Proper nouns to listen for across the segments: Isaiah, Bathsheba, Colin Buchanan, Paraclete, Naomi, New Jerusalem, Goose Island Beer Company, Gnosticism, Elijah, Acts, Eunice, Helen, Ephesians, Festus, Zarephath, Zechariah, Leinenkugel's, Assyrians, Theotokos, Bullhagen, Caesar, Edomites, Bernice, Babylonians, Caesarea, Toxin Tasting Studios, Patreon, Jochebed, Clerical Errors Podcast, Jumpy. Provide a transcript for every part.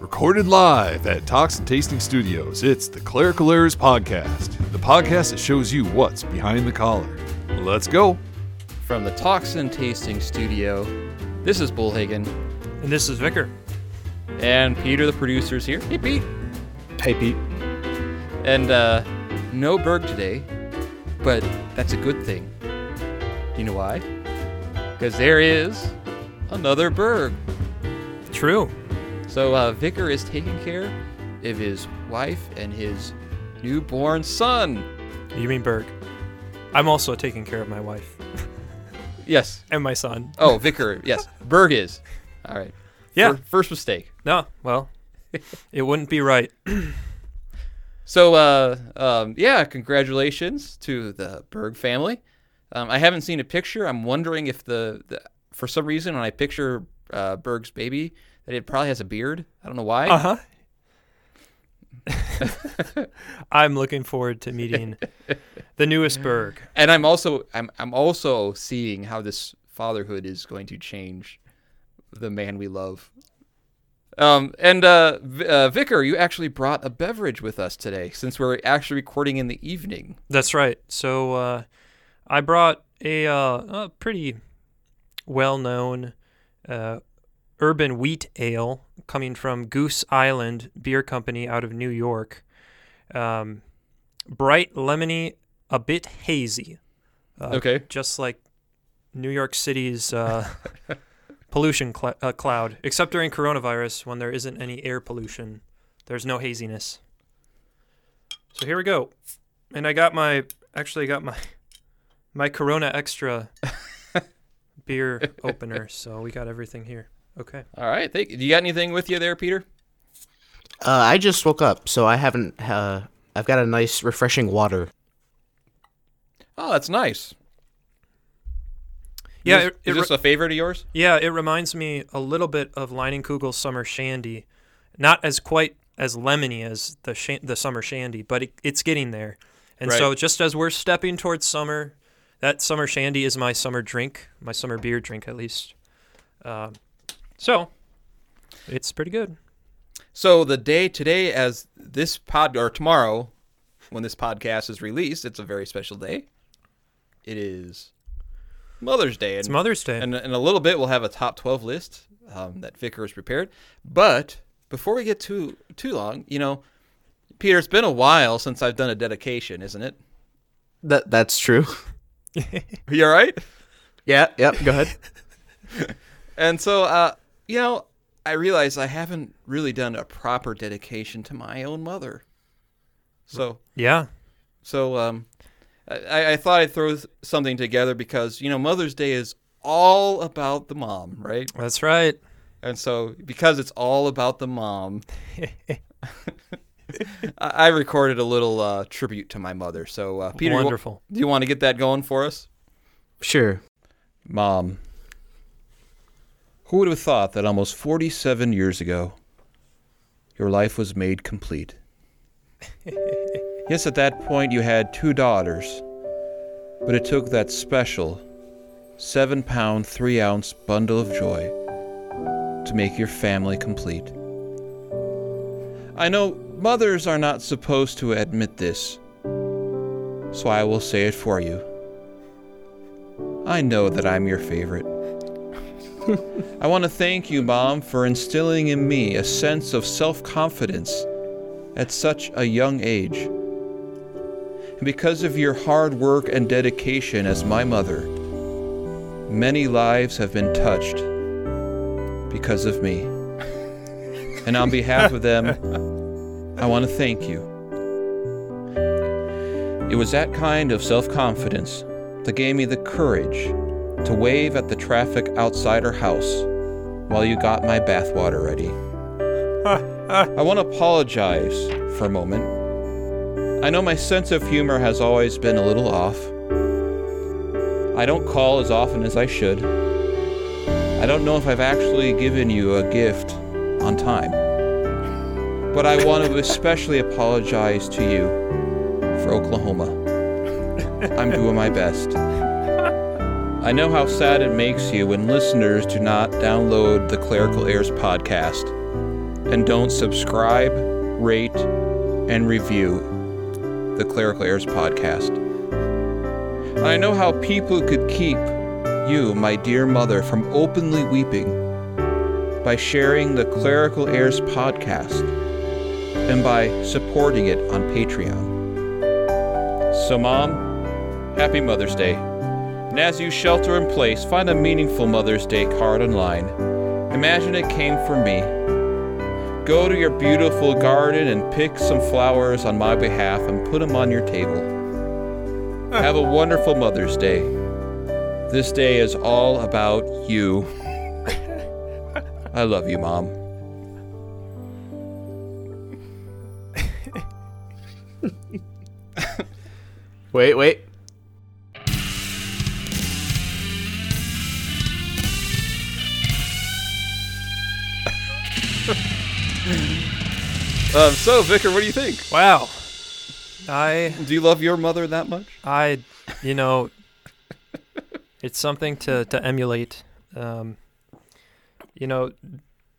Recorded live at Toxin Tasting Studios, it's the Clerical Errors Podcast, the podcast that shows you what's behind the collar. Let's go! From the Toxin Tasting Studio, this is Bullhagen. And this is Vicar. And Peter, the producer, is here. Hey, Pete. Hey, Pete. And no Berg today, but that's a good thing. Do you know why? Because there is another Berg. True. So Vicar is taking care of his wife and his newborn son. You mean Berg. I'm also taking care of my wife. Yes. And my son. Oh, Vicar, yes. Berg is. All right. Yeah. First mistake. No, well, it wouldn't be right. So, yeah, congratulations to the Berg family. I haven't seen a picture. I'm wondering if the for some reason when I picture Berg's baby, that it probably has a beard. I don't know why. Uh-huh. I'm looking forward to meeting the newest Berg. And I'm also seeing how this fatherhood is going to change the man we love. Vicar, you actually brought a beverage with us today since we're actually recording in the evening. That's right. So I brought a pretty well-known urban wheat ale coming from Goose Island Beer Company out of New York. Bright lemony, a bit hazy. Okay. Just like New York City's pollution cloud. Except during coronavirus, when there isn't any air pollution, there's no haziness. So here we go. And I got my Corona Extra beer opener. So we got everything here. Okay. All right. Thank you. Do you got anything with you there, Peter? I just woke up, so I haven't. I've got a nice, refreshing water. Oh, that's nice. Yeah. Is this a favorite of yours? Yeah, it reminds me a little bit of Leinenkugel's Summer Shandy, not as quite as lemony as the Summer Shandy, but it's getting there. And right. So, just as we're stepping towards summer, that Summer Shandy is my summer drink, my summer beer drink, at least. So, it's pretty good. So the day today, as this or tomorrow, when this podcast is released, it's a very special day. It is Mother's Day. It's Mother's Day. And in a little bit, we'll have a top 12 list that Vicar has prepared. But before we get too long, Peter, it's been a while since I've done a dedication, isn't it? That's true. Are you all right? Yeah. Yep. Go ahead. And so, I realize I haven't really done a proper dedication to my own mother. So yeah. So I thought I'd throw something together because, Mother's Day is all about the mom, right? That's right. And so because it's all about the mom, I recorded a little tribute to my mother. So, Peter, wonderful. Do you want to get that going for us? Sure. Mom. Who would have thought that almost 47 years ago, your life was made complete? Yes, at that point you had two daughters, but it took that special 7-pound, 3-ounce bundle of joy to make your family complete. I know mothers are not supposed to admit this, so I will say it for you. I know that I'm your favorite. I want to thank you, Mom, for instilling in me a sense of self-confidence at such a young age. And because of your hard work and dedication as my mother, many lives have been touched because of me. And on behalf of them, I want to thank you. It was that kind of self-confidence that gave me the courage to wave at the traffic outside her house while you got my bathwater ready. I want to apologize for a moment. I know my sense of humor has always been a little off. I don't call as often as I should. I don't know if I've actually given you a gift on time. But I want to especially apologize to you for Oklahoma. I'm doing my best. I know how sad it makes you when listeners do not download the Clerical Errors Podcast and don't subscribe, rate, and review the Clerical Errors Podcast. And I know how people could keep you, my dear mother, from openly weeping by sharing the Clerical Errors Podcast and by supporting it on Patreon. So, Mom, happy Mother's Day. And as you shelter in place, find a meaningful Mother's Day card online. Imagine it came from me. Go to your beautiful garden and pick some flowers on my behalf and put them on your table. Have a wonderful Mother's Day. This day is all about you. I love you, Mom. Wait. So, Vicar, what do you think? Wow. Do you love your mother that much? It's something to emulate.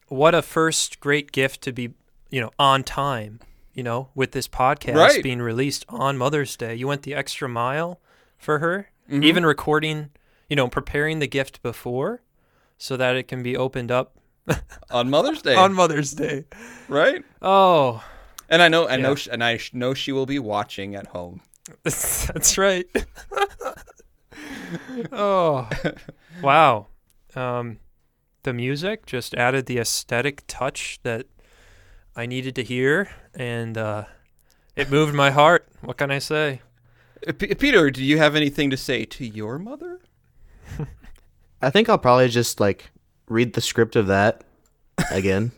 What a first great gift to be, on time, with this podcast being released on Mother's Day. You went the extra mile for her, even recording, preparing the gift before so that it can be opened up. On Mother's Day. On Mother's Day. Right? Oh. And I know she will be watching at home. That's right. Oh. Wow. The music just added the aesthetic touch that I needed to hear, and it moved my heart. What can I say? Peter, do you have anything to say to your mother? I think I'll probably just, read the script of that again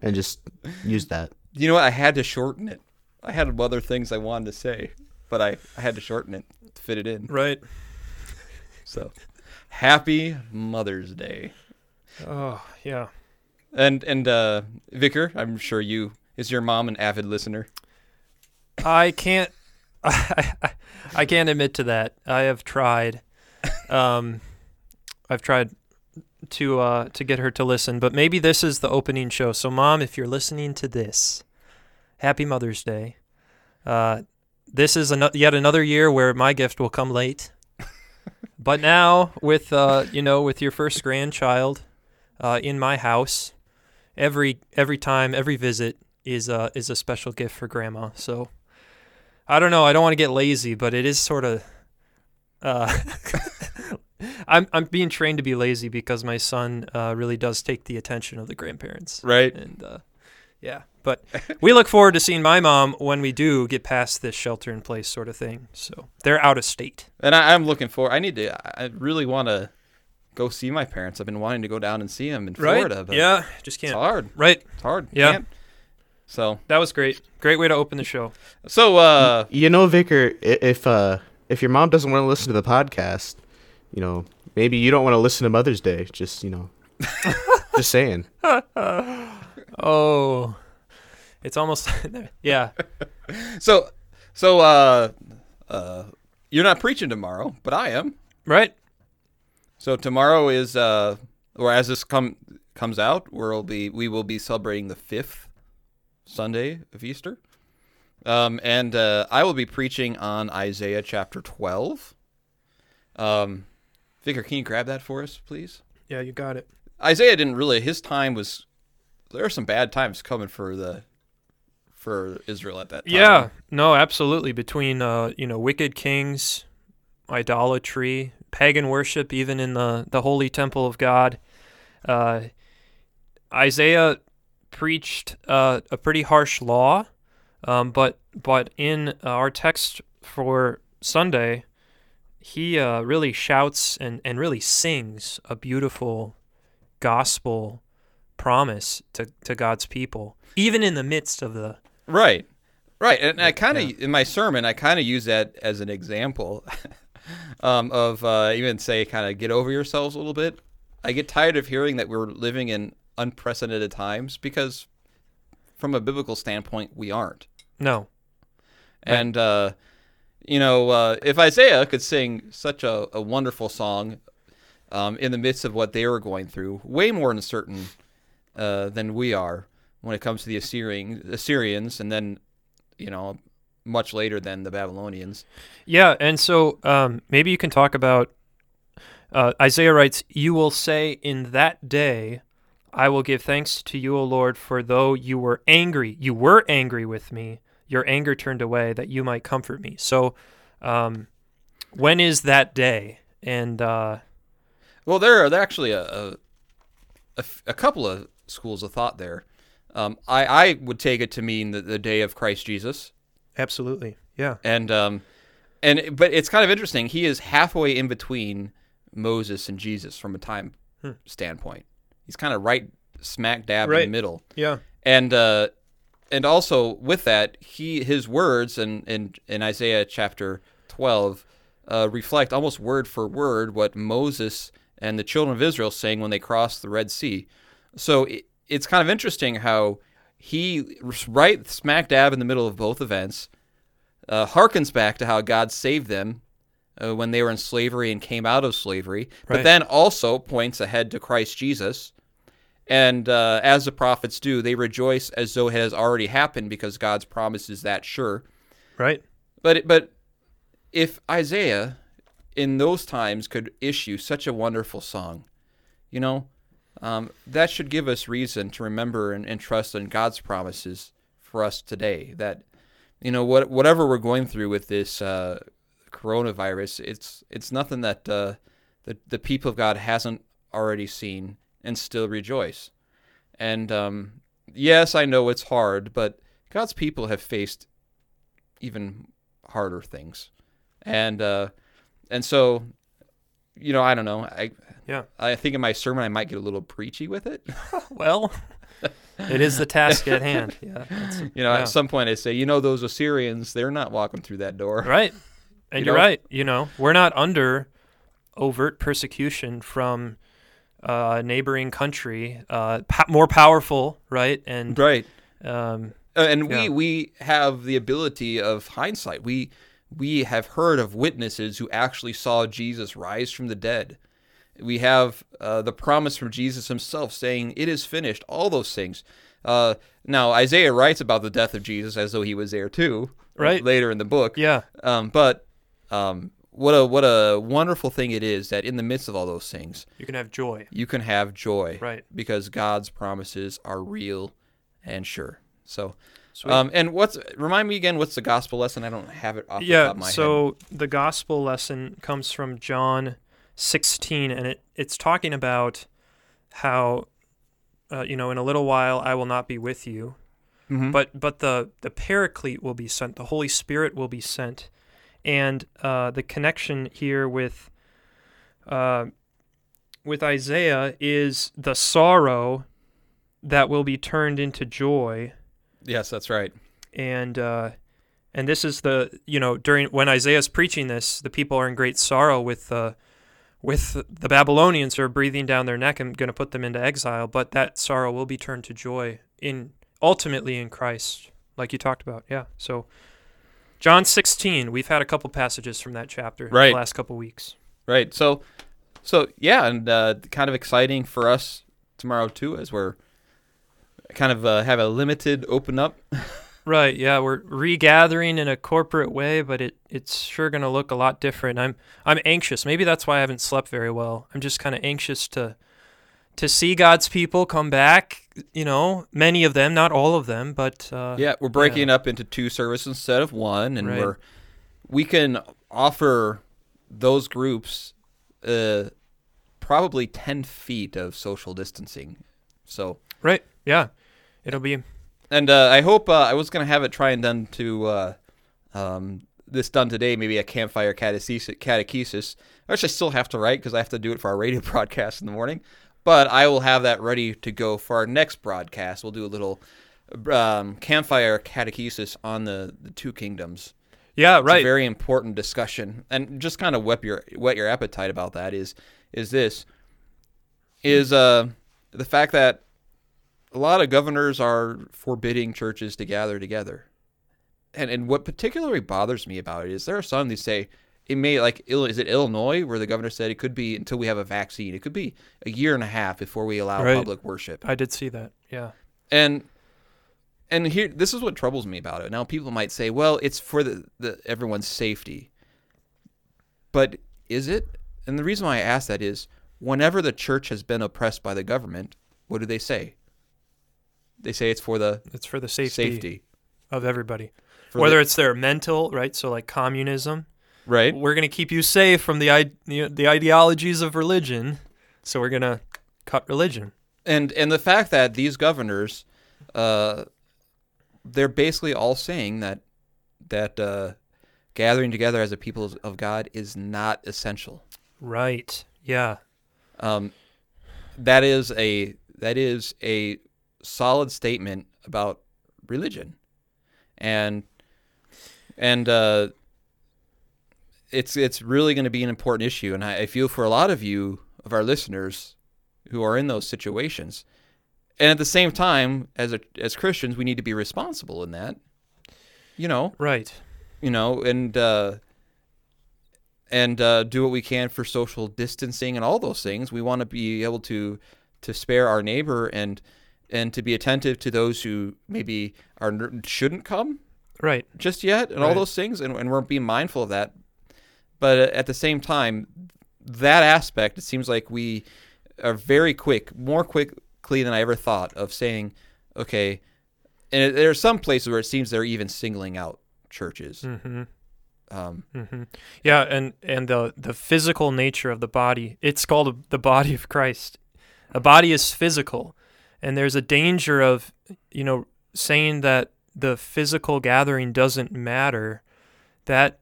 and just use that. You know what? I had to shorten it. I had other things I wanted to say, but I had to shorten it to fit it in. Right. So, happy Mother's Day. Oh, yeah. And Vicar, I'm sure is your mom an avid listener? I can't admit to that. I have tried. I've tried to get her to listen, but maybe this is the opening show. So, Mom, if you're listening to this, happy Mother's Day. This is yet another year where my gift will come late. But now with your first grandchild, in my house, every time, every visit is a special gift for Grandma. So, I don't know. I don't want to get lazy, but it is sort of. I'm being trained to be lazy because my son really does take the attention of the grandparents. Right. And yeah, but we look forward to seeing my mom when we do get past this shelter in place sort of thing. So they're out of state, and I'm looking forward. I really want to go see my parents. I've been wanting to go down and see them in Florida. Right? But yeah, just can't. It's hard. Right. It's hard. Yeah. Can't. So that was great. Great way to open the show. So, Vicar, if your mom doesn't want to listen to the podcast, maybe you don't want to listen to Mother's Day. Just, just saying. Oh, it's almost, yeah. So, you're not preaching tomorrow, but I am. Right. So tomorrow is, or as this comes out, we will be celebrating the 5th Sunday of Easter, and I will be preaching on Isaiah chapter 12. Vicar, can you grab that for us, please? Yeah, you got it. Isaiah didn't really. His time was. There are some bad times coming for Israel at that time. Yeah, no, absolutely. Between wicked kings, idolatry, pagan worship, even in the holy temple of God. Isaiah preached a pretty harsh law, but in our text for Sunday, he really shouts and really sings a beautiful gospel promise to God's people, even in the midst of the... Right. And I kind of, in my sermon, I kind of use that as an example. Even say kind of get over yourselves a little bit. I get tired of hearing that we're living in unprecedented times because from a biblical standpoint, we aren't. No. And, if Isaiah could sing such a wonderful song in the midst of what they were going through, way more uncertain than we are, when it comes to the Assyrians, and then, you know, much later than the Babylonians. Yeah, and so maybe you can talk about, Isaiah writes, "You will say in that day, I will give thanks to you, O Lord, for though you were angry with me, your anger turned away that you might comfort me." So when is that day? And well, there are actually a couple of schools of thought there. I would take it to mean the day of Christ Jesus. Absolutely, yeah. And but it's kind of interesting. He is halfway in between Moses and Jesus from a time standpoint. He's kind of right smack dab in the middle. Yeah. And also with that, his words in Isaiah chapter 12 reflect almost word for word what Moses and the children of Israel sang when they crossed the Red Sea. So it's kind of interesting how he, right smack dab in the middle of both events, harkens back to how God saved them when they were in slavery and came out of slavery, but then also points ahead to Christ Jesus. And as the prophets do, they rejoice as though it has already happened because God's promise is that sure. Right. But if Isaiah in those times could issue such a wonderful song, you know, that should give us reason to remember and trust in God's promises for us today. That, you know, whatever we're going through with this coronavirus, it's nothing that the people of God hasn't already seen and still rejoice. And yes, I know it's hard, but God's people have faced even harder things. And so, you know, I don't know. I think in my sermon I might get a little preachy with it. Well, it is the task at hand. Yeah, at some point I say, you know, those Assyrians, they're not walking through that door. Right. And you're right. You know, we're not under overt persecution from a neighboring country, more powerful, right? And right. We have the ability of hindsight. We have heard of witnesses who actually saw Jesus rise from the dead. We have the promise from Jesus himself saying, "It is finished," all those things. Now, Isaiah writes about the death of Jesus as though he was there too, right? Later in the book. Yeah. But what a wonderful thing it is that in the midst of all those things, you can have joy. Right. Because God's promises are real and sure. So... Sweet. And remind me again, what's the gospel lesson? I don't have it off the top of my head. Yeah, so the gospel lesson comes from John 16, and it's talking about how, you know, in a little while I will not be with you, but the Paraclete will be sent, the Holy Spirit will be sent. And the connection here with Isaiah is the sorrow that will be turned into joy. Yes, that's right. And this is the, you know, during when Isaiah's preaching this, the people are in great sorrow with the Babylonians who are breathing down their neck and going to put them into exile, but that sorrow will be turned to joy ultimately in Christ, like you talked about. Yeah. So John 16, we've had a couple passages from that chapter in the last couple weeks. Right. So yeah, and kind of exciting for us tomorrow too as we're kind of have a limited open up. Right, yeah, we're regathering in a corporate way, but it's sure going to look a lot different. I'm anxious. Maybe that's why I haven't slept very well. I'm just kind of anxious to see God's people come back, you know, many of them, not all of them, but... we're breaking up into two services instead of one, and we can offer those groups probably 10 feet of social distancing. So... Right. Yeah, it'll be. And I hope I was going to have it done today, maybe a campfire catechesis, which I still have to write because I have to do it for our radio broadcast in the morning. But I will have that ready to go for our next broadcast. We'll do a little campfire catechesis on the two kingdoms. Yeah, right. It's a very important discussion, and just kind of whet your appetite about that is the fact that a lot of governors are forbidding churches to gather together. And what particularly bothers me about it is there are some who say, is it Illinois where the governor said it could be until we have a vaccine? It could be a year and a half before we allow public worship. I did see that, yeah. And And here, this is what troubles me about it. Now, people might say, well, it's for the everyone's safety. But is it? And the reason why I ask that is, whenever the church has been oppressed by the government, what do they say? They say it's for the safety of everybody. Whether it's their mental, right? So like communism. Right. We're going to keep you safe from the ideologies of religion, so we're going to cut religion. And the fact that these governors, they're basically all saying that gathering together as a people of God is not essential. Right. Yeah. That is a solid statement about religion, and it's really going to be an important issue. And I feel for a lot of you, of our listeners, who are in those situations. And at the same time, as Christians, we need to be responsible in that, you know, right? You know, and do what we can for social distancing and all those things. We want to be able to spare our neighbor and to be attentive to those who maybe shouldn't come, right? Just yet, and all those things, and we're being mindful of that. But at the same time, that aspect, it seems like we are very quick, more quickly than I ever thought, of saying, okay. And there are some places where it seems they're even singling out churches. Mm-hmm. Yeah, and the physical nature of the body, it's called the body of Christ. A body is physical, and there's a danger of, you know, saying that the physical gathering doesn't matter. That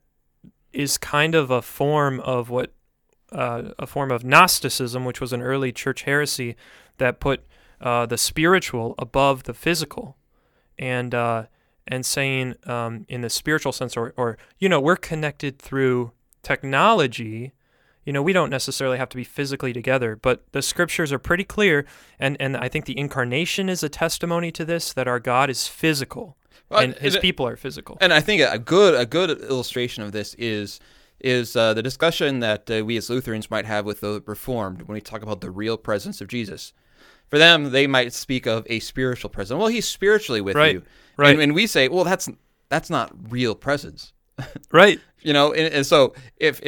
is kind of a form of Gnosticism, which was an early church heresy that put the spiritual above the physical, and saying in the spiritual sense, or you know, we're connected through technology. You know, we don't necessarily have to be physically together, but the scriptures are pretty clear, and I think the incarnation is a testimony to this, that our God is physical, and his people are physical. And I think a good illustration of this is the discussion that we as Lutherans might have with the Reformed when we talk about the real presence of Jesus. For them, they might speak of a spiritual presence. Well, he's spiritually with you. Right. And we say, well, that's not real presence. Right. You know, and so if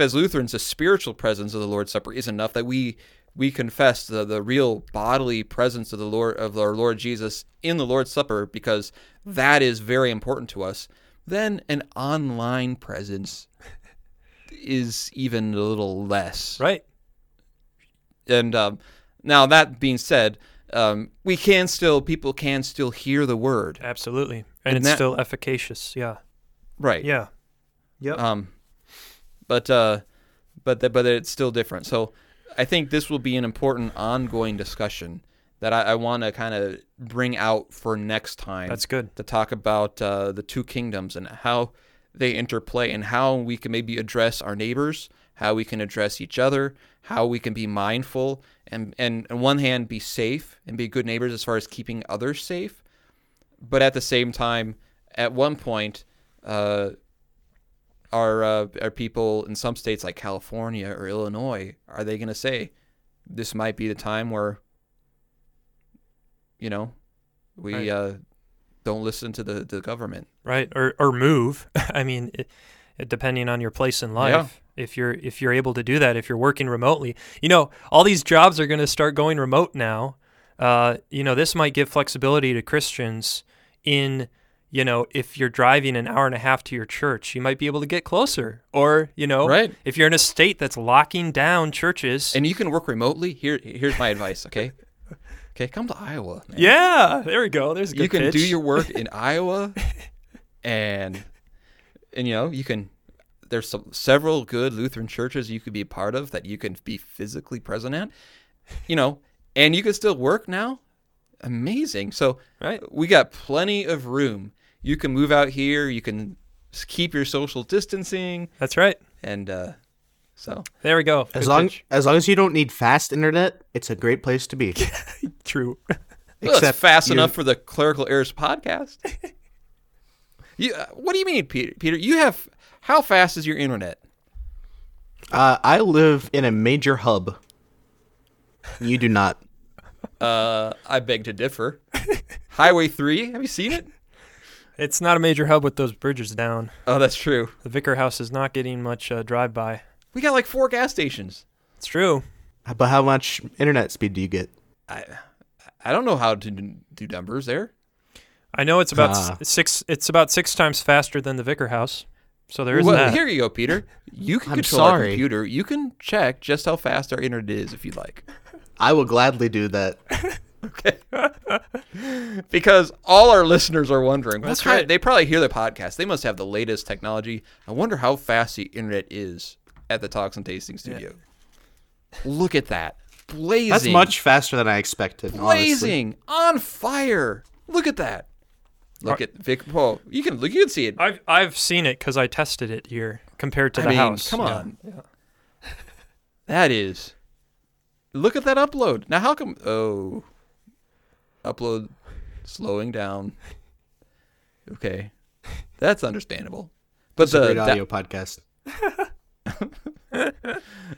as Lutherans, the spiritual presence of the Lord's Supper is enough, that we confess the real bodily presence of our Lord Jesus in the Lord's Supper, because that is very important to us, then an online presence is even a little less. Right. And now, that being said, people can still hear the word. Absolutely. And it's still efficacious. Yeah. Right. Yeah. Yep. But it's still different. So I think this will be an important ongoing discussion that I want to kind of bring out for next time. That's good. To talk about the two kingdoms and how they interplay, and how we can maybe address our neighbors, how we can address each other, how we can be mindful and on one hand be safe and be good neighbors as far as keeping others safe. But at the same time, at one point, Are people in some states like California or Illinois, are they going to say, this might be the time where, you know, we don't listen to the government? Right, or move. I mean, depending on your place in life, yeah. If you're able to do that, if you're working remotely. You know, all these jobs are going to start going remote now. You know, this might give flexibility to Christians in, you know, if you're driving an hour and a half to your church, you might be able to get closer. Or, you know, if you're in a state that's locking down churches. And you can work remotely. Here's my advice, okay? Okay, come to Iowa, man. Yeah, there we go. There's a good pitch. You can do your work in Iowa, and you know, you can. There's several good Lutheran churches you could be a part of that you can be physically present at, you know, and you can still work now. Amazing. So we got plenty of room. You can move out here. You can keep your social distancing. That's right. And so there we go. As long as you don't need fast internet, it's a great place to be. True. Except fast enough for the Clerical Errors podcast. What do you mean, Peter? Peter, you have, how fast is your internet? I live in a major hub. You do not. I beg to differ. Highway 3. Have you seen it? It's not a major hub with those bridges down. Oh, that's true. The Vicar House is not getting much drive-by. We got like 4 gas stations. It's true. But how much internet speed do you get? I don't know how to do numbers there. I know it's about six times faster than the Vicar House. So there is that. Here you go, Peter. You can control our computer. You can check just how fast our internet is if you like. I will gladly do that. Okay. Because all our listeners are wondering. That's right. They probably hear the podcast. They must have the latest technology. I wonder how fast the internet is at the Toxin Tasting Studio. Yeah. Look at that. Blazing. That's much faster than I expected. Blazing. Honestly. On fire. Look at that. Look at Vic. Well, you can see it. I've seen it because I tested it here compared to the house. Come on, yeah. That is. Look at that upload. Now, how come? Oh, upload slowing down. Okay, that's understandable. But it's a great audio podcast.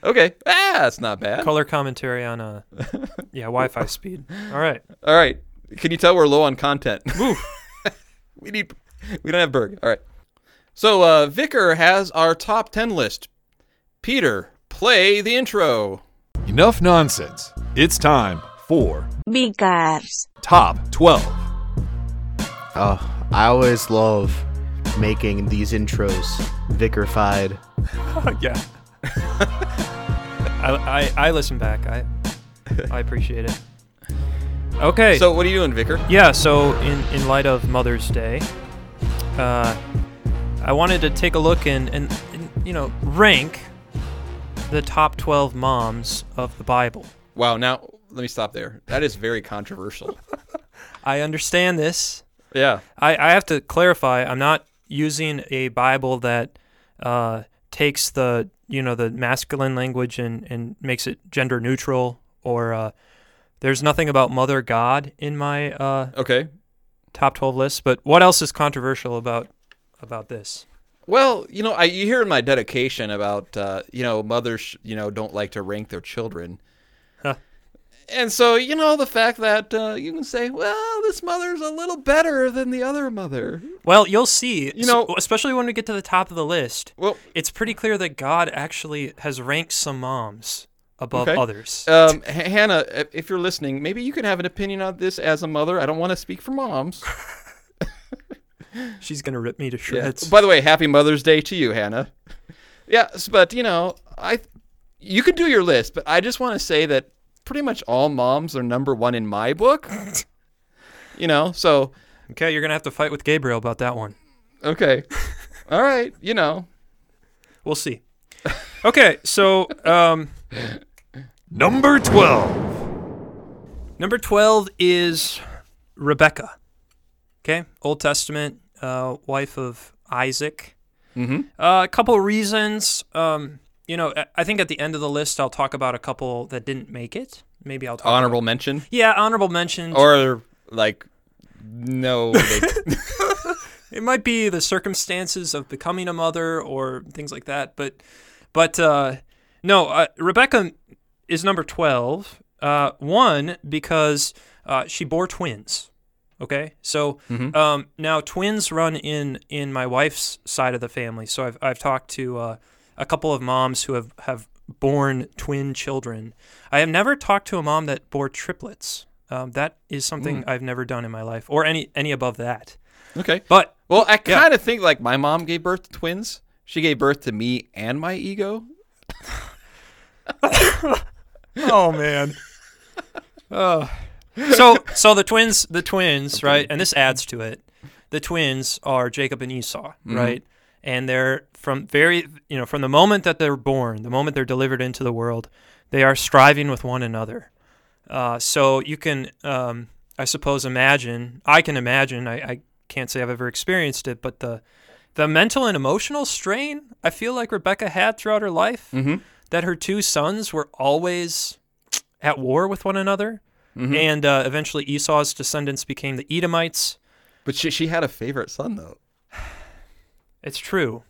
Okay, that's not bad. Color commentary on Wi-Fi speed. All right. Can you tell we're low on content? We don't have Berg. All right. So Vicar has our top 10 list. Peter, play the intro. Enough nonsense. It's time for Vicar's Top 12. Oh, I always love making these intros Vicar-fied. Yeah. I listen back. I appreciate it. Okay. So what are you doing, Vicar? Yeah, so in light of Mother's Day, I wanted to take a look and rank the top 12 moms of the Bible. Wow, now let me stop there. That is very controversial. I understand this. Yeah. I have to clarify, I'm not using a Bible that takes the masculine language and makes it gender neutral or there's nothing about Mother God in my top 12 list, but what else is controversial about this? Well, you hear in my dedication about mothers don't like to rank their children, and so the fact that you can say, well, this mother's a little better than the other mother. Well, you'll see, especially when we get to the top of the list. Well, it's pretty clear that God actually has ranked some moms above others. Hannah, if you're listening, maybe you can have an opinion on this as a mother. I don't want to speak for moms. She's going to rip me to shreds. Yeah. By the way, happy Mother's Day to you, Hannah. Yes, but, you can do your list, but I just want to say that pretty much all moms are number one in my book. So... Okay, you're going to have to fight with Gabriel about that one. Okay. All right, We'll see. Okay, so... Number 12. Number 12 is Rebecca. Okay, Old Testament, wife of Isaac. Mm-hmm. A couple reasons. I think at the end of the list, I'll talk about a couple that didn't make it. Maybe I'll talk honorable mention. Yeah, honorable mention. Or like, no. It might be the circumstances of becoming a mother or things like that. But Rebecca is number 12. One, because she bore twins. Okay, so now twins run in my wife's side of the family. So I've talked to a couple of moms who have born twin children. I have never talked to a mom that bore triplets. That is something I've never done in my life, or any above that. Okay, but I kind of think like my mom gave birth to twins. She gave birth to me and my ego. Oh man. So the twins, okay, right? And this adds to it. The twins are Jacob and Esau, right? And they're from the moment that they're born, the moment they're delivered into the world, they are striving with one another. So you can imagine, I can't say I've ever experienced it, but the mental and emotional strain I feel like Rebecca had throughout her life, that her two sons were always at war with one another, and eventually Esau's descendants became the Edomites. But she had a favorite son, though. It's true.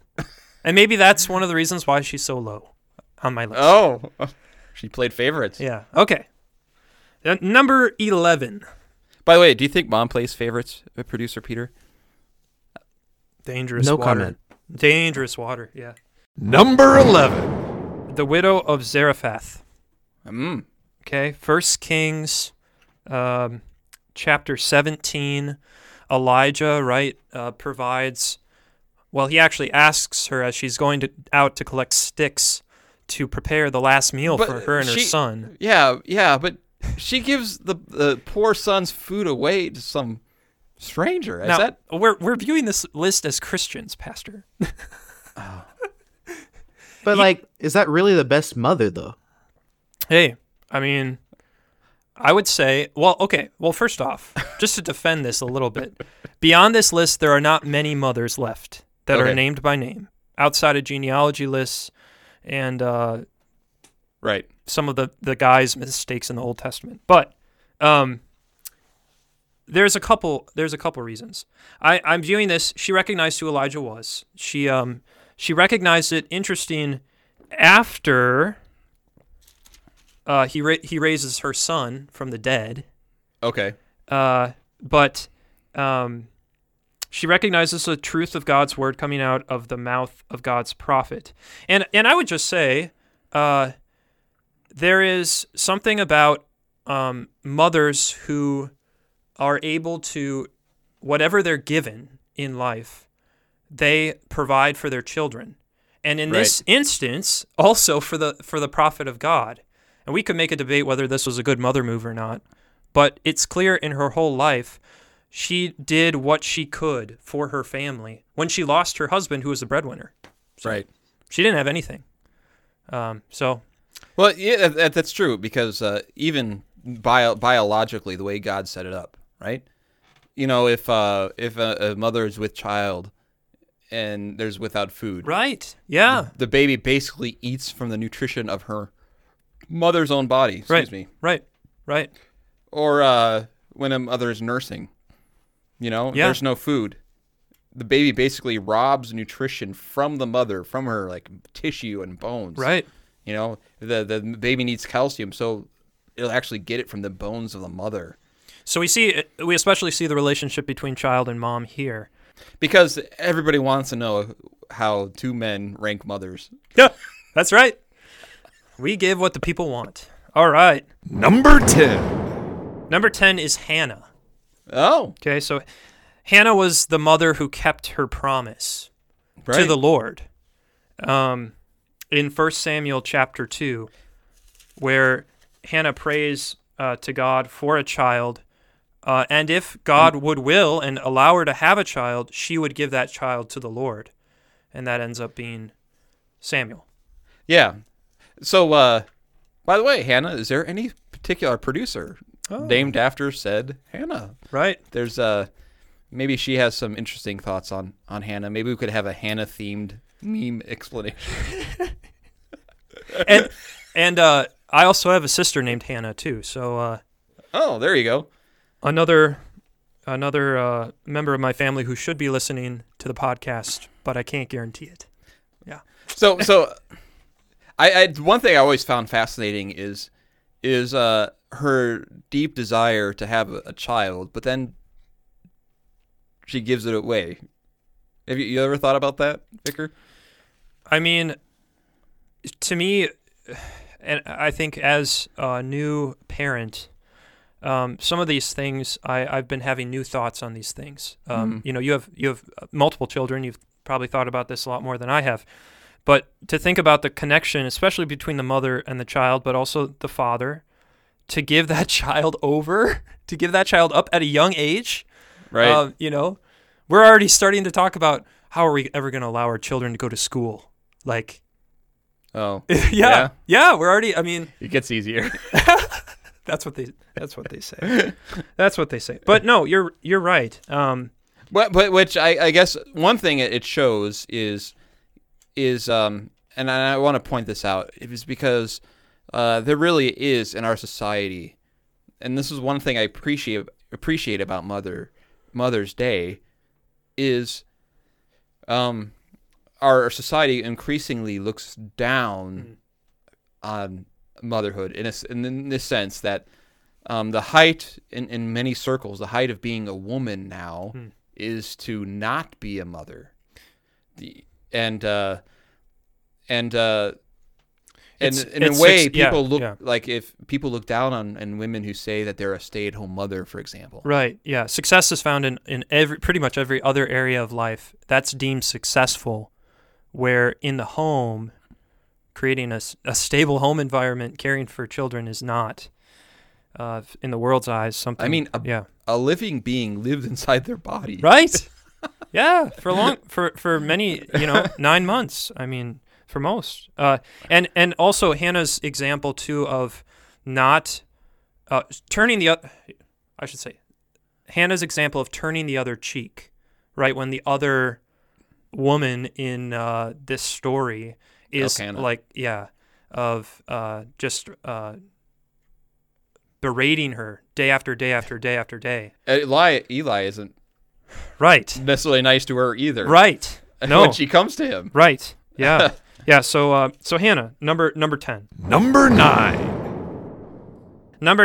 And maybe that's one of the reasons why she's so low on my list. Oh, she played favorites. Yeah, okay. Number 11. By the way, do you think Mom plays favorites, producer Peter? Dangerous water. No comment. Dangerous water, yeah. Number 11. The Widow of Zarephath. Okay, 1 Kings chapter 17. Elijah, right, provides... Well, he actually asks her as she's going out to collect sticks to prepare the last meal for her and her son. Yeah, but she gives the poor son's food away to some stranger. Now, we're viewing this list as Christians, Pastor. Oh. But is that really the best mother, though? Hey, I mean, I would say, first off, just to defend this a little bit, beyond this list, there are not many mothers left that are named by name outside of genealogy lists and some of the guys' mistakes in the Old Testament. But there's a couple reasons. I'm viewing this. She recognized who Elijah was. She recognized it, interesting, after he raises her son from the dead. Okay. She recognizes the truth of God's word coming out of the mouth of God's prophet. And I would just say there is something about mothers who are able to, whatever they're given in life, they provide for their children. And in this instance, also for the prophet of God. And we could make a debate whether this was a good mother move or not, but it's clear in her whole life she did what she could for her family when she lost her husband, who was the breadwinner. So she didn't have anything. Well, yeah, that's true, because even biologically, the way God set it up, right? You know, if a mother is with child and there's without food, right? Yeah, the baby basically eats from the nutrition of her mother's own body. Excuse me. Right. Or when a mother is nursing, there's no food. The baby basically robs nutrition from the mother, from her tissue and bones. Right. You know, the baby needs calcium, so it'll actually get it from the bones of the mother. So we especially see the relationship between child and mom here, because everybody wants to know how two men rank mothers. Yeah, that's right. We give what the people want. All right. Number 10. Number 10 is Hannah. Oh. Okay, so Hannah was the mother who kept her promise to the Lord. In 1 Samuel chapter 2, where Hannah prays to God for a child, and if God would will and allow her to have a child, she would give that child to the Lord, and that ends up being Samuel. Yeah. So, by the way, Hannah, is there any particular producer named after said Hannah? Right. There's maybe she has some interesting thoughts on Hannah. Maybe we could have a Hannah-themed meme explanation. and I also have a sister named Hannah too. So. There you go. Another member of my family who should be listening to the podcast, but I can't guarantee it. Yeah. So. One thing I always found fascinating is her deep desire to have a child, but then she gives it away. Have you ever thought about that, Vicar? I mean, to me, and I think as a new parent, some of these things I've been having new thoughts on these things. You know, you have multiple children. You've probably thought about this a lot more than I have. But to think about the connection, especially between the mother and the child, but also the father, to give that child over, to give that child up at a young age, right? We're already starting to talk about how are we ever going to allow our children to go to school? Yeah. We're already. I mean, it gets easier. That's what they say. That's what they say. But no, you're right. But which I guess one thing it shows is and I want to point this out, it is because there really is in our society, and this is one thing I appreciate about Mother's Day, is our society increasingly looks down on motherhood in this sense that The height in many circles, the height of being a woman now is to not be a mother. And in a way, people look like if people look down on women who say that they're a stay-at-home mother, for example. Right. Yeah. Success is found in pretty much every other area of life that's deemed successful, where in the home, creating a stable home environment, caring for children is not, in the world's eyes, something. I mean, a living being lived inside their body. Right. Yeah. For many, 9 months. I mean. For most, and also Hannah's example too of not turning Hannah's example of turning the other cheek, right? When the other woman in this story is berating her day after day. Eli isn't necessarily nice to her either. Right. No. When she comes to him. Right. Yeah. Yeah, so Hannah, number 10. Number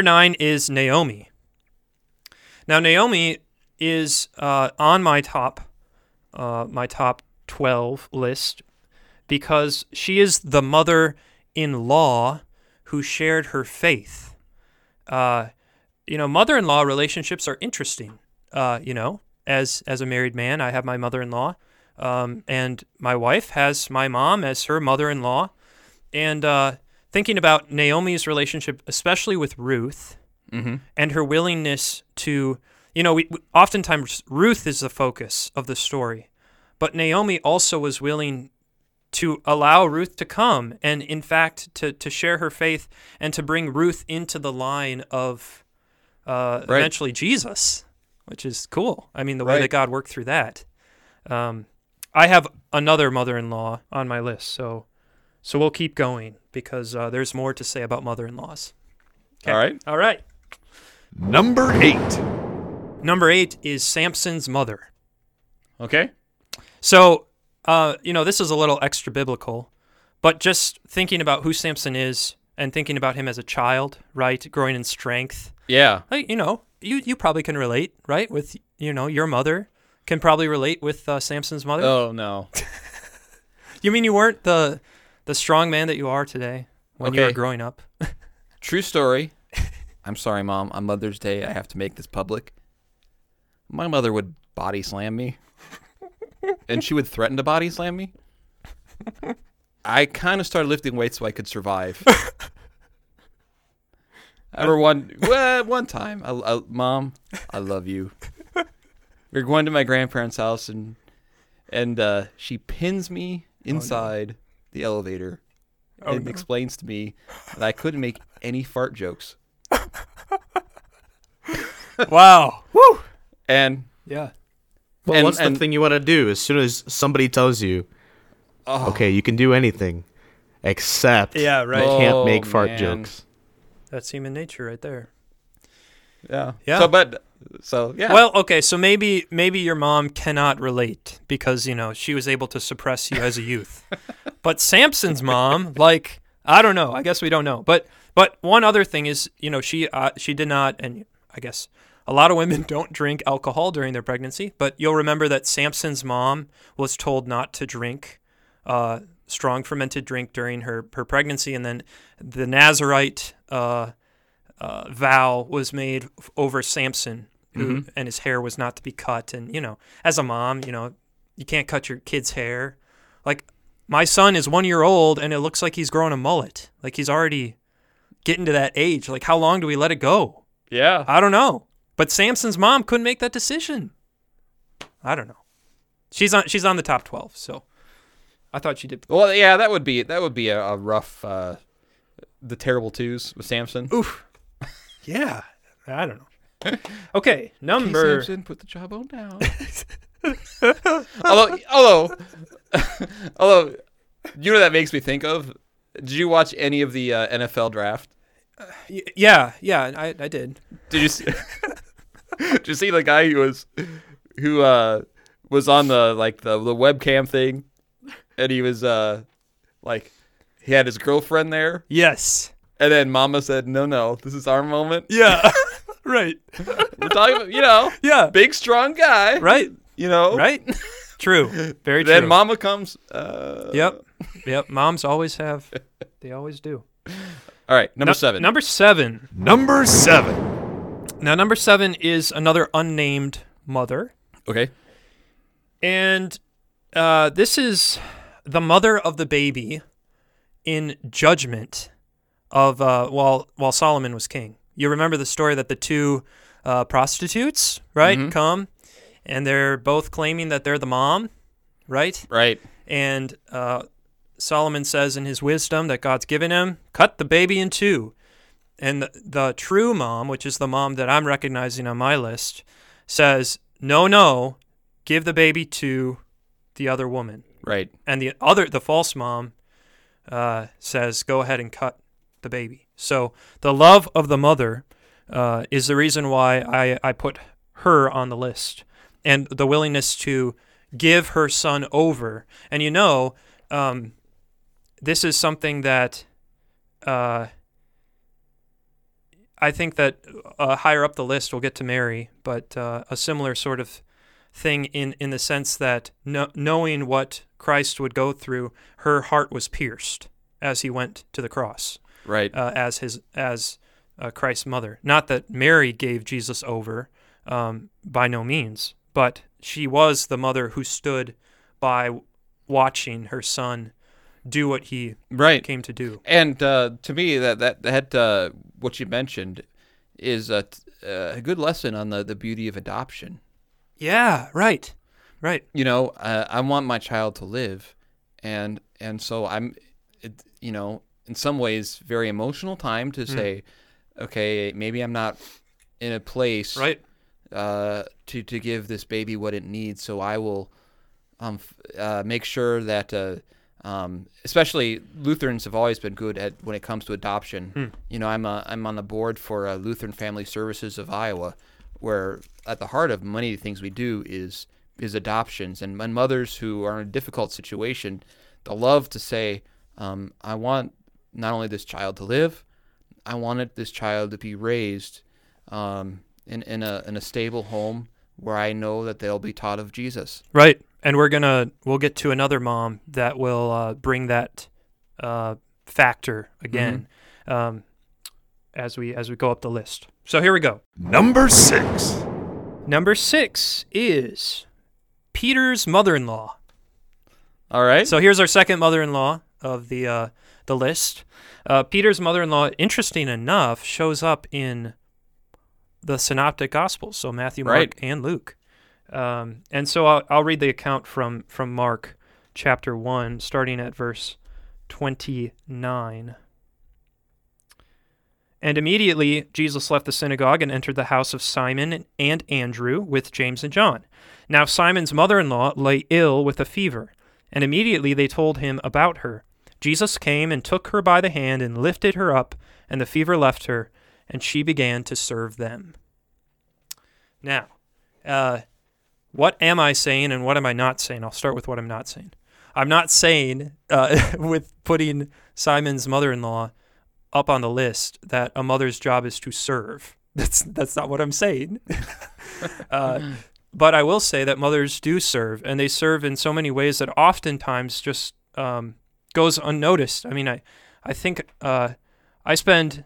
9 is Naomi. Now Naomi is on my top 12 list because she is the mother-in-law who shared her faith. Mother-in-law relationships are interesting. As a married man, I have my mother-in-law. And my wife has my mom as her mother-in-law. And thinking about Naomi's relationship, especially with Ruth, and her willingness to, oftentimes Ruth is the focus of the story, but Naomi also was willing to allow Ruth to come and, in fact, to share her faith and to bring Ruth into the line of eventually Jesus, which is cool. I mean, the way that God worked through that. I have another mother-in-law on my list, so we'll keep going because there's more to say about mother-in-laws. Okay. All right. Number 8. Number 8 is Samson's mother. Okay. So, this is a little extra biblical, but just thinking about who Samson is and thinking about him as a child, right, growing in strength. Yeah. You probably can relate, right, with your mother. Can probably relate with Samson's mother. Oh, no. You mean you weren't the strong man that you are today when you were growing up? True story. I'm sorry, Mom. On Mother's Day, I have to make this public. My mother would body slam me, and she would threaten to body slam me. I kind of started lifting weights so I could survive. I remember one time, Mom, I love you. We're going to my grandparents' house, and she pins me inside the elevator and explains to me that I couldn't make any fart jokes. Wow. Woo! And yeah. Well, what's the thing you want to do as soon as somebody tells you, okay, you can do anything except you can't make fart jokes. That's human nature right there. Yeah. So, yeah. Well, okay, so maybe your mom cannot relate because, she was able to suppress you as a youth. But Samson's mom, I don't know. I guess we don't know. But one other thing is, she did not, and I guess a lot of women don't drink alcohol during their pregnancy, but you'll remember that Samson's mom was told not to drink strong fermented drink during her pregnancy, and then the Nazirite vow was made over Samson, who, and his hair was not to be cut. And, as a mom, you can't cut your kid's hair. Like, my son is 1 year old, and it looks like he's growing a mullet. Like, he's already getting to that age. Like, how long do we let it go? Yeah. I don't know. But Samson's mom couldn't make that decision. I don't know. She's on the top 12, so I thought she did. Well, yeah, that would be a rough, the terrible twos with Samson. Oof. Yeah, I don't know. Okay, number. Samson, put the jawbone down. although, that makes me think of. Did you watch any of the NFL draft? Yeah, I did. Did you see? Did you see the guy who was on the webcam thing, and he was he had his girlfriend there. Yes. And then Mama said, no, this is our moment. Yeah. Right. We're talking about, yeah, big, strong guy. Right. Right. True. Very true. Then Mama comes. Yep. Moms always have. They always do. All right. Number seven. Now, number seven is another unnamed mother. Okay. And this is the mother of the baby in judgment of while Solomon was king. You remember the story that the two prostitutes, right, mm-hmm. come, and they're both claiming that they're the mom, right? Right. And Solomon says in his wisdom that God's given him, cut the baby in two. And the true mom, which is the mom that I'm recognizing on my list, says, no, give the baby to the other woman. Right. And the false mom says, go ahead and cut the baby. So the love of the mother is the reason why I put her on the list, and the willingness to give her son over. And this is something that I think that higher up the list we'll get to Mary, but a similar sort of thing in the sense that knowing what Christ would go through, her heart was pierced as he went to the cross. Right. As Christ's mother. Not that Mary gave Jesus over, by no means, but she was the mother who stood by watching her son do what he came to do. And to me, that what you mentioned is a good lesson on the beauty of adoption. Yeah. Right. Right. I want my child to live, and so I'm, in some ways, very emotional time to say, okay, maybe I'm not in a place to give this baby what it needs, so I will make sure that, especially Lutherans have always been good at when it comes to adoption. I'm on the board for Lutheran Family Services of Iowa, where at the heart of many things we do is adoptions, and mothers who are in a difficult situation, the love to say, I want not only this child to live, I wanted this child to be raised in a stable home where I know that they'll be taught of Jesus. Right, and we'll get to another mom that will bring that factor again, mm-hmm. as we go up the list. So here we go. Number six. Number six is Peter's mother-in-law. All right. So here's our second mother-in-law of the list. Peter's mother-in-law, interesting enough, shows up in the Synoptic Gospels, so Matthew, Mark, and Luke. And so I'll read the account from Mark chapter 1, starting at verse 29. And immediately Jesus left the synagogue and entered the house of Simon and Andrew with James and John. Now Simon's mother-in-law lay ill with a fever, and immediately they told him about her. Jesus came and took her by the hand and lifted her up, and the fever left her, and she began to serve them. Now, what am I saying and what am I not saying? I'll start with what I'm not saying. I'm not saying with putting Simon's mother-in-law up on the list that a mother's job is to serve. That's not what I'm saying. But I will say that mothers do serve, and they serve in so many ways that oftentimes just... goes unnoticed. I mean, I think I spend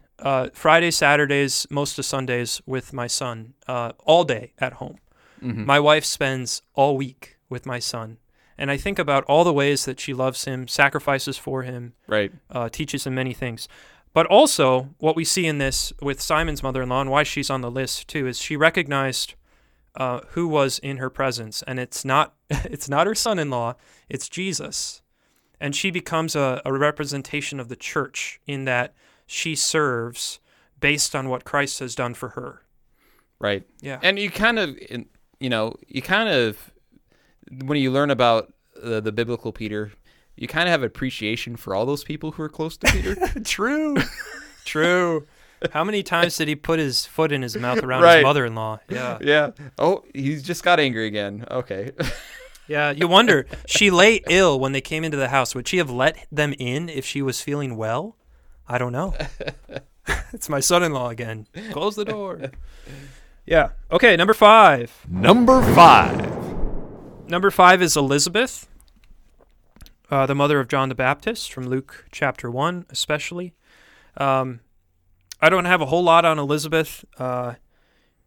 Fridays, Saturdays, most of Sundays with my son all day at home. Mm-hmm. My wife spends all week with my son, and I think about all the ways that she loves him, sacrifices for him, teaches him many things. But also, what we see in this with Simon's mother-in-law and why she's on the list too is she recognized who was in her presence, and it's not her son-in-law, it's Jesus. And she becomes a representation of the church in that she serves based on what Christ has done for her. Right. Yeah. And you kind of, when you learn about the biblical Peter, you kind of have appreciation for all those people who are close to Peter. True. How many times did he put his foot in his mouth around his mother-in-law? Yeah. Oh, he's just got angry again. Okay. Yeah, you wonder, she lay ill when they came into the house. Would she have let them in if she was feeling well? I don't know. It's my son-in-law again. Close the door. Yeah. Okay, number five. Number five is Elizabeth, the mother of John the Baptist, from Luke chapter 1 especially. I don't have a whole lot on Elizabeth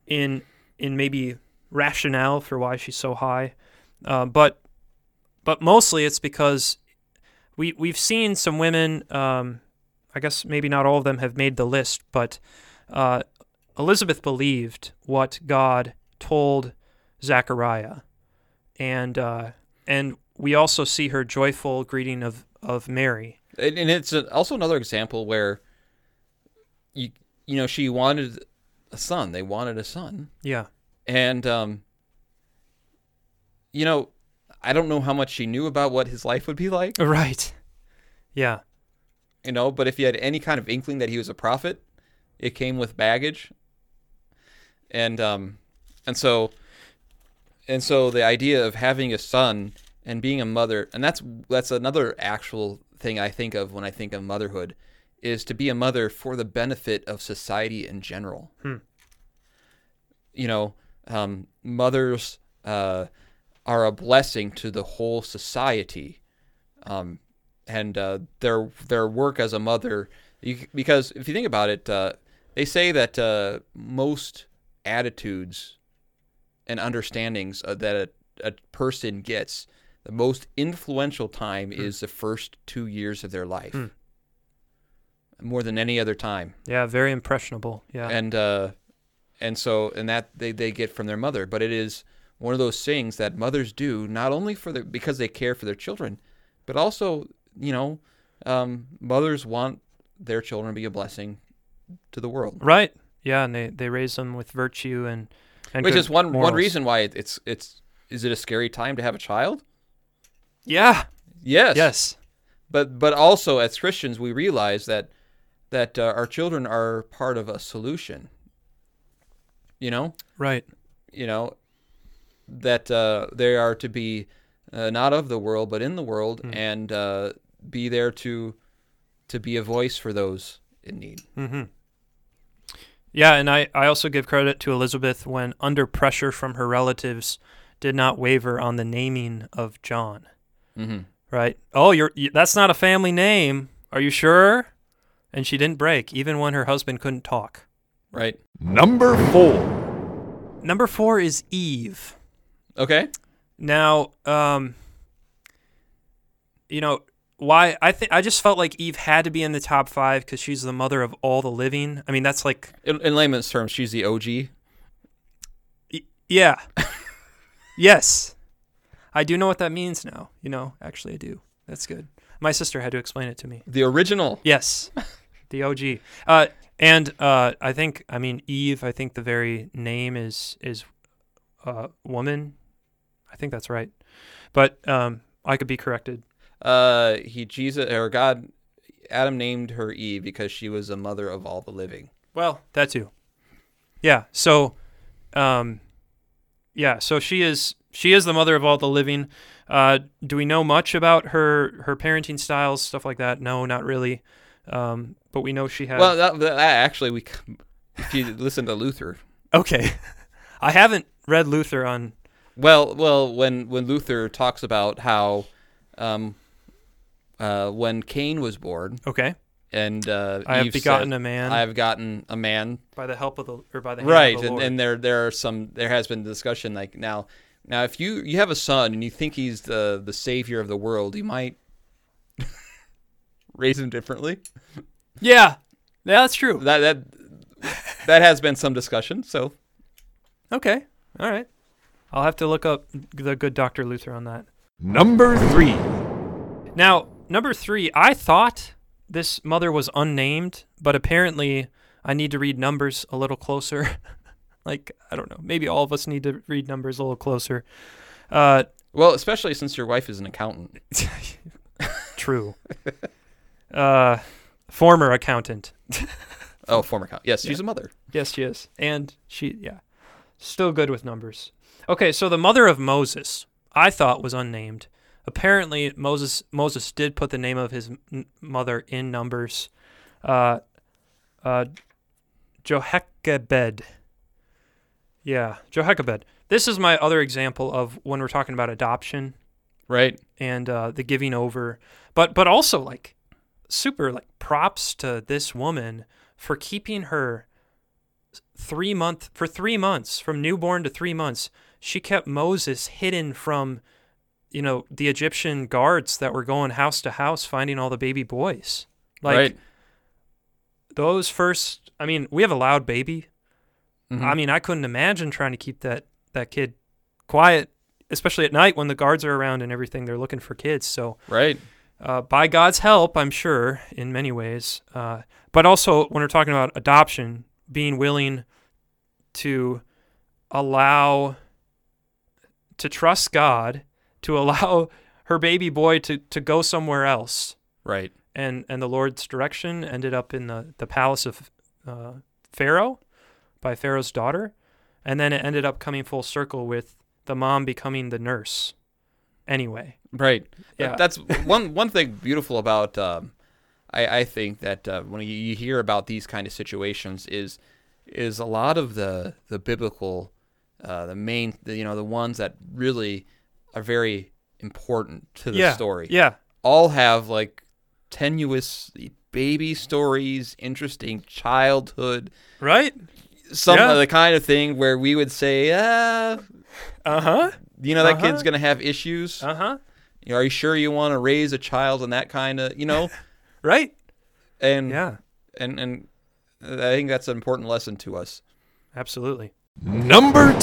in maybe rationale for why she's so high, but mostly it's because we've seen some women, I guess maybe not all of them have made the list, but Elizabeth believed what God told Zechariah, and we also see her joyful greeting of Mary. And it's also another example where you know, she wanted a son. They wanted a son. Yeah. And you know, I don't know how much she knew about what his life would be like. Right. Yeah. You know, but if you had any kind of inkling that he was a prophet, it came with baggage. And so the idea of having a son and being a mother, and that's another actual thing I think of when I think of motherhood, is to be a mother for the benefit of society in general. You know, mothers are a blessing to the whole society, and their work as a mother. Because if you think about it, they say that most attitudes and understandings that a person gets, the most influential time is the first 2 years of their life. More than any other time. Yeah, very impressionable. Yeah, and so that they get from their mother. But it is one of those things that mothers do not only because they care for their children, but also, you know, mothers want their children to be a blessing to the world. Right. Yeah, and they raise them with virtue and which is one reason why is it a scary time to have a child? Yeah. Yes. But also as Christians we realize that our children are part of a solution, you know? Right. You know, that they are to be not of the world, but in the world, and be there to be a voice for those in need. Mm-hmm. Yeah, and I also give credit to Elizabeth when, under pressure from her relatives, did not waver on the naming of John. Mm-hmm. Right? Oh, that's not a family name. Are you sure? And she didn't break, even when her husband couldn't talk. Right. Number four. Number four is Eve. Okay. Now, you know, why I just felt like Eve had to be in the top five because she's the mother of all the living. I mean, that's like... In layman's terms, she's the OG. Yeah. Yes. I do know what that means now. You know, actually I do. That's good. My sister had to explain it to me. The original. Yes. The OG. And I think, I mean, Eve, I think the very name is woman. I think that's right. But I could be corrected. Adam named her Eve because she was the mother of all the living. Well, that too. Yeah. So, so she is the mother of all the living. Do we know much about her parenting styles, stuff like that? No, not really. But we know she had... Well, that actually, if you listen to Luther... Okay. I haven't read Luther on... Well, when Luther talks about how when Cain was born... Okay. And I have begotten a man. I have gotten a man by the hand of the Lord. Right, and there has been discussion like now if you have a son and you think he's the savior of the world, you might raise him differently. Yeah, that's true. That has been some discussion. So okay, all right, I'll have to look up the good Dr. Luther on that. Number three. Now, number three, I thought this mother was unnamed, but apparently I need to read Numbers a little closer. Like, I don't know, maybe all of us need to read Numbers a little closer. Well, especially since your wife is an accountant. True. Former accountant. Oh, former accountant. Yes, she's a mother. Yes, she is. And still good with numbers. Okay, so the mother of Moses, I thought, was unnamed. Apparently, Moses did put the name of his mother in Numbers, Jochebed. Yeah, Jochebed. This is my other example of when we're talking about adoption. Right. And the giving over. But also, like, super, like, props to this woman for keeping her for 3 months, from newborn to 3 months. She kept Moses hidden from, you know, the Egyptian guards that were going house to house finding all the baby boys. Like, right. Those first, I mean, we have a loud baby. Mm-hmm. I mean, I couldn't imagine trying to keep that kid quiet, especially at night when the guards are around and everything. They're looking for kids. So, right. By God's help, I'm sure, in many ways. But also, when we're talking about adoption, being willing to allow, to trust God, to allow her baby boy to go somewhere else. Right. And the Lord's direction ended up in the palace of Pharaoh, by Pharaoh's daughter, and then it ended up coming full circle with the mom becoming the nurse. Anyway, right? Yeah, that's one thing beautiful about. I think that when you hear about these kind of situations, is a lot of the biblical, the main, the ones that really are very important to the story. Yeah, all have like tenuous baby stories, interesting childhood, right? Some of the kind of thing where we would say, that kid's gonna have issues. Are you sure you want to raise a child in that kind of, right? And yeah, and I think that's an important lesson to us. Absolutely. Number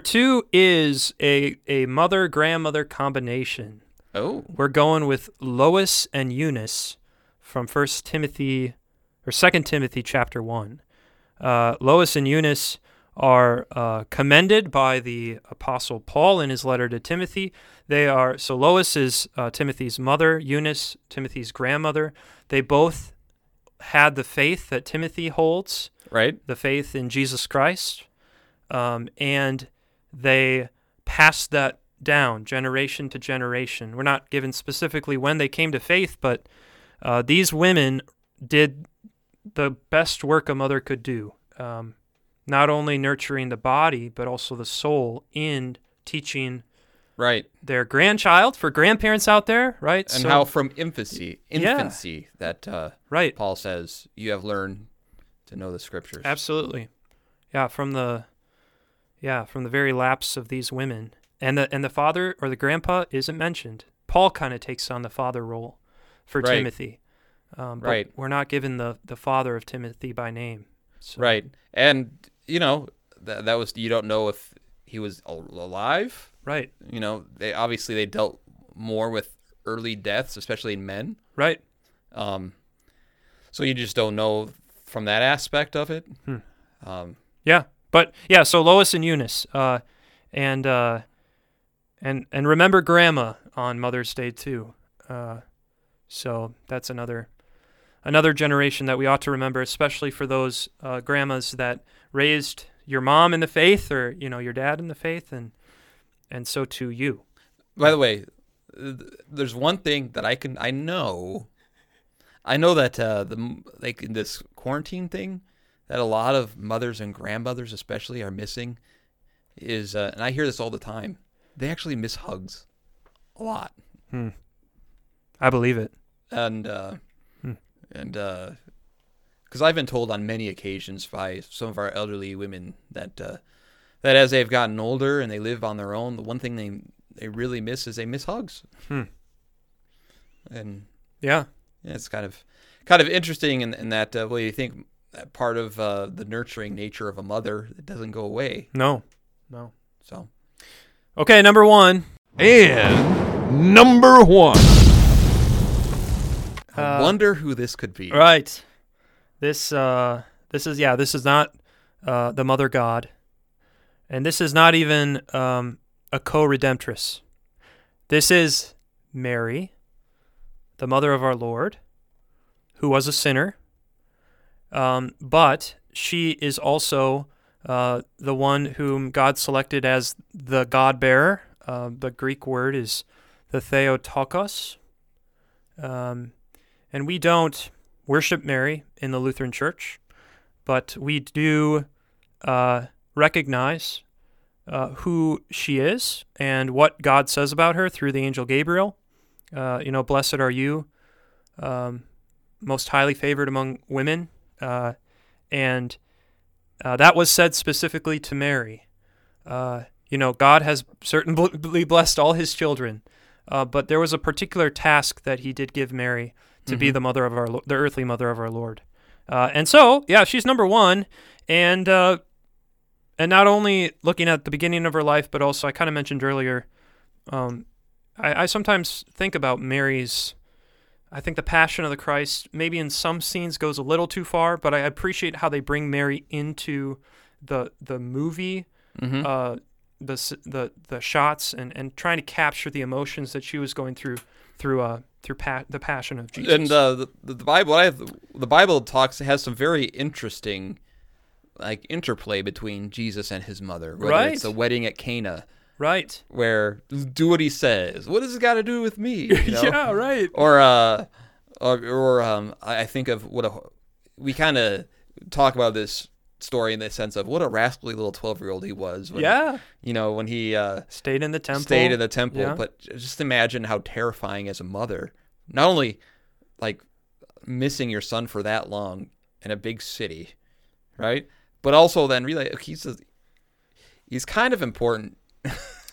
two is a mother-grandmother combination. Oh, we're going with Lois and Eunice from 2 Timothy chapter 1. Lois and Eunice are commended by the Apostle Paul in his letter to Timothy. Lois is Timothy's mother, Eunice, Timothy's grandmother. They both had the faith that Timothy holds, right? The faith in Jesus Christ, and they passed that down generation to generation. We're not given specifically when they came to faith, but these women did the best work a mother could do, not only nurturing the body, but also the soul in teaching their grandchild, for grandparents out there, right? And so, how from infancy that Paul says, you have learned to know the Scriptures. Absolutely. Yeah, from the very lapse of these women. And the father or the grandpa isn't mentioned. Paul kind of takes on the father role for Timothy. But we're not given the father of Timothy by name. So. Right. And, that was, you don't know if he was alive. Right. They dealt more with early deaths, especially in men. Right. So you just don't know from that aspect of it. So Lois and Eunice, and remember Grandma on Mother's Day too. So that's another generation that we ought to remember, especially for those grandmas that raised your mom in the faith or your dad in the faith, and so too you. By the way, there's one thing that I know that in this quarantine thing that a lot of mothers and grandmothers especially are missing is, and I hear this all the time, they actually miss hugs a lot. I believe it. And because I've been told on many occasions by some of our elderly women that that as they've gotten older and they live on their own, the one thing they really miss is they miss hugs. And it's kind of interesting in that you think that part of the nurturing nature of a mother, it doesn't go away. No. So, okay, number one. I wonder who this could be. Right. This is not the Mother God. And this is not even a co-redemptress. This is Mary, the mother of our Lord, who was a sinner. But she is also the one whom God selected as the God-bearer. The Greek word is the Theotokos. And we don't worship Mary in the Lutheran Church, but we do recognize who she is and what God says about her through the angel Gabriel. Blessed are you, most highly favored among women. And that was said specifically to Mary. God has certainly blessed all his children, but there was a particular task that he did give Mary to be the mother of the earthly mother of our Lord. And so, she's number one. And not only looking at the beginning of her life, but also I kind of mentioned earlier, I sometimes think about Mary's, I think the Passion of the Christ, maybe in some scenes goes a little too far, but I appreciate how they bring Mary into the movie, the shots and trying to capture the emotions that she was going through the Passion of Jesus. And the Bible, the Bible has some very interesting interplay between Jesus and his mother, whether it's the wedding at Cana. Right. Where do what he says. What does it got to do with me? You know? Yeah, right. Or I think of we kind of talk about this story in the sense of what a rascally little 12-year-old he was. When he stayed in the temple. Yeah. But just imagine how terrifying as a mother, not only missing your son for that long in a big city, right? But also then realize he's kind of important.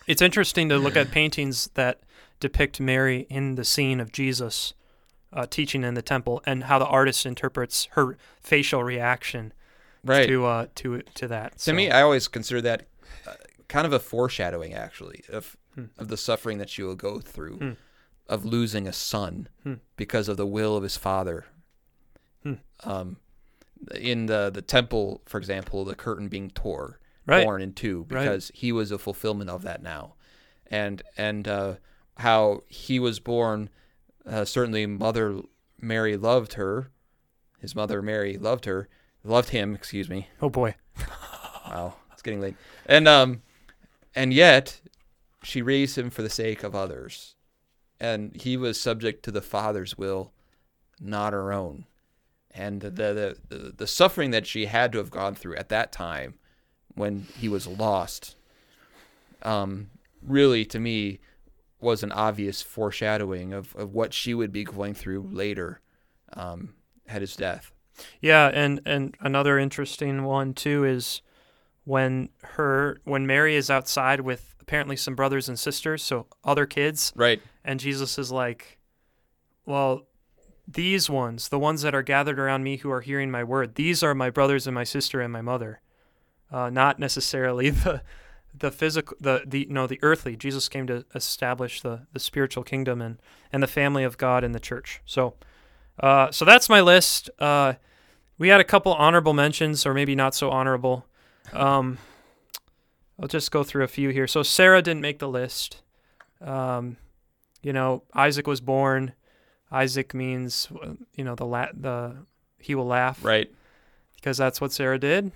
It's interesting to look at paintings that depict Mary in the scene of Jesus teaching in the temple, and how the artist interprets her facial reaction to that. To me, I always consider that kind of a foreshadowing, actually, of the suffering that she will go through, of losing a son because of the will of his father. In the temple, for example, the curtain being torn. Right. Born in two, because he was a fulfillment of that now, and how he was born. Certainly, his mother Mary loved him. Excuse me. Oh boy! Wow, it's getting late. And yet she raised him for the sake of others, and he was subject to the Father's will, not her own. And the suffering that she had to have gone through at that time, when he was lost, really, to me, was an obvious foreshadowing of what she would be going through later at his death. Yeah, and another interesting one, too, is when Mary is outside with apparently some brothers and sisters, so other kids. Right. And Jesus is like, well, these ones, the ones that are gathered around me who are hearing my word, these are my brothers and my sister and my mother. Not necessarily the physical, the earthly. Jesus came to establish the spiritual kingdom and the family of God and the church. So that's my list. We had a couple honorable mentions, or maybe not so honorable. I'll just go through a few here. So Sarah didn't make the list. Isaac was born. Isaac means he will laugh, right? Because that's what Sarah did.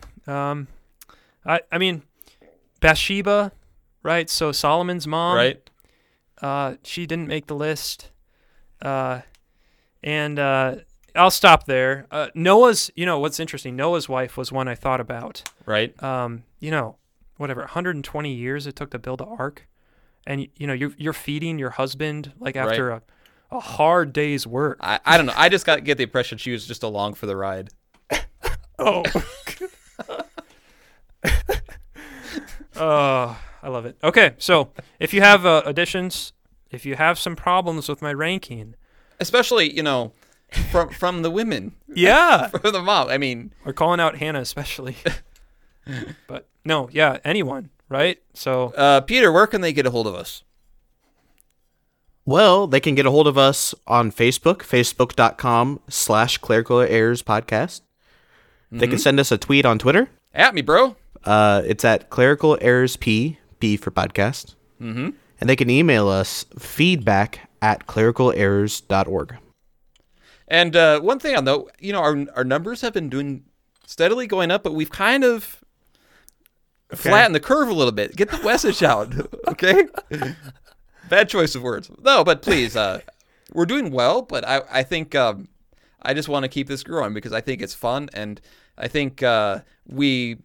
I mean, Bathsheba, right? So Solomon's mom, right? She didn't make the list, and I'll stop there. Noah's, what's interesting? Noah's wife was one I thought about, right? 120 years it took to build an ark, and you're feeding your husband after a hard day's work. I don't know. I just get the impression she was just along for the ride. Oh. Oh, I love it. Okay, so if you have additions, if you have some problems with my ranking, especially from the women, yeah, from the mom. I mean, we're calling out Hannah especially, but no, yeah, anyone, right? So, Peter, where can they get a hold of us? Well, they can get a hold of us on Facebook, facebook.com/Clerical Errors Podcast. They can send us a tweet on Twitter. At me, bro. It's at Clerical Errors P for podcast. Mm-hmm. And they can email us feedback@clericalerrors.org. And one thing I'll note, our numbers have been steadily going up, but we've kind of flattened the curve a little bit. Get the message out, okay? Bad choice of words. No, but please, we're doing well, but I think I just want to keep this growing because I think it's fun, and I think we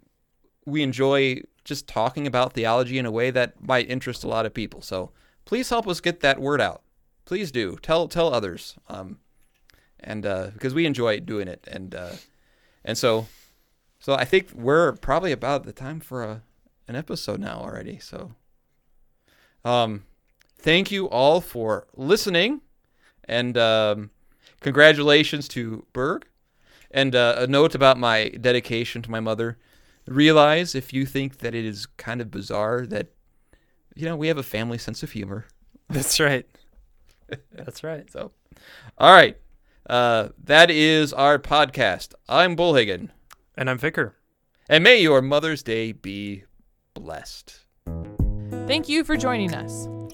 enjoy just talking about theology in a way that might interest a lot of people. So please help us get that word out. Please do. Tell others. And because we enjoy doing it. And so I think we're probably about the time for an episode now already. So thank you all for listening. And congratulations to Berg. And a note about my dedication to my mother. Realize, if you think that it is kind of bizarre, that, you know, we have a family sense of humor. That's right. That's right. So, all right. That is our podcast. I'm Bullhagen. And I'm Vicker. And may your Mother's Day be blessed. Thank you for joining us.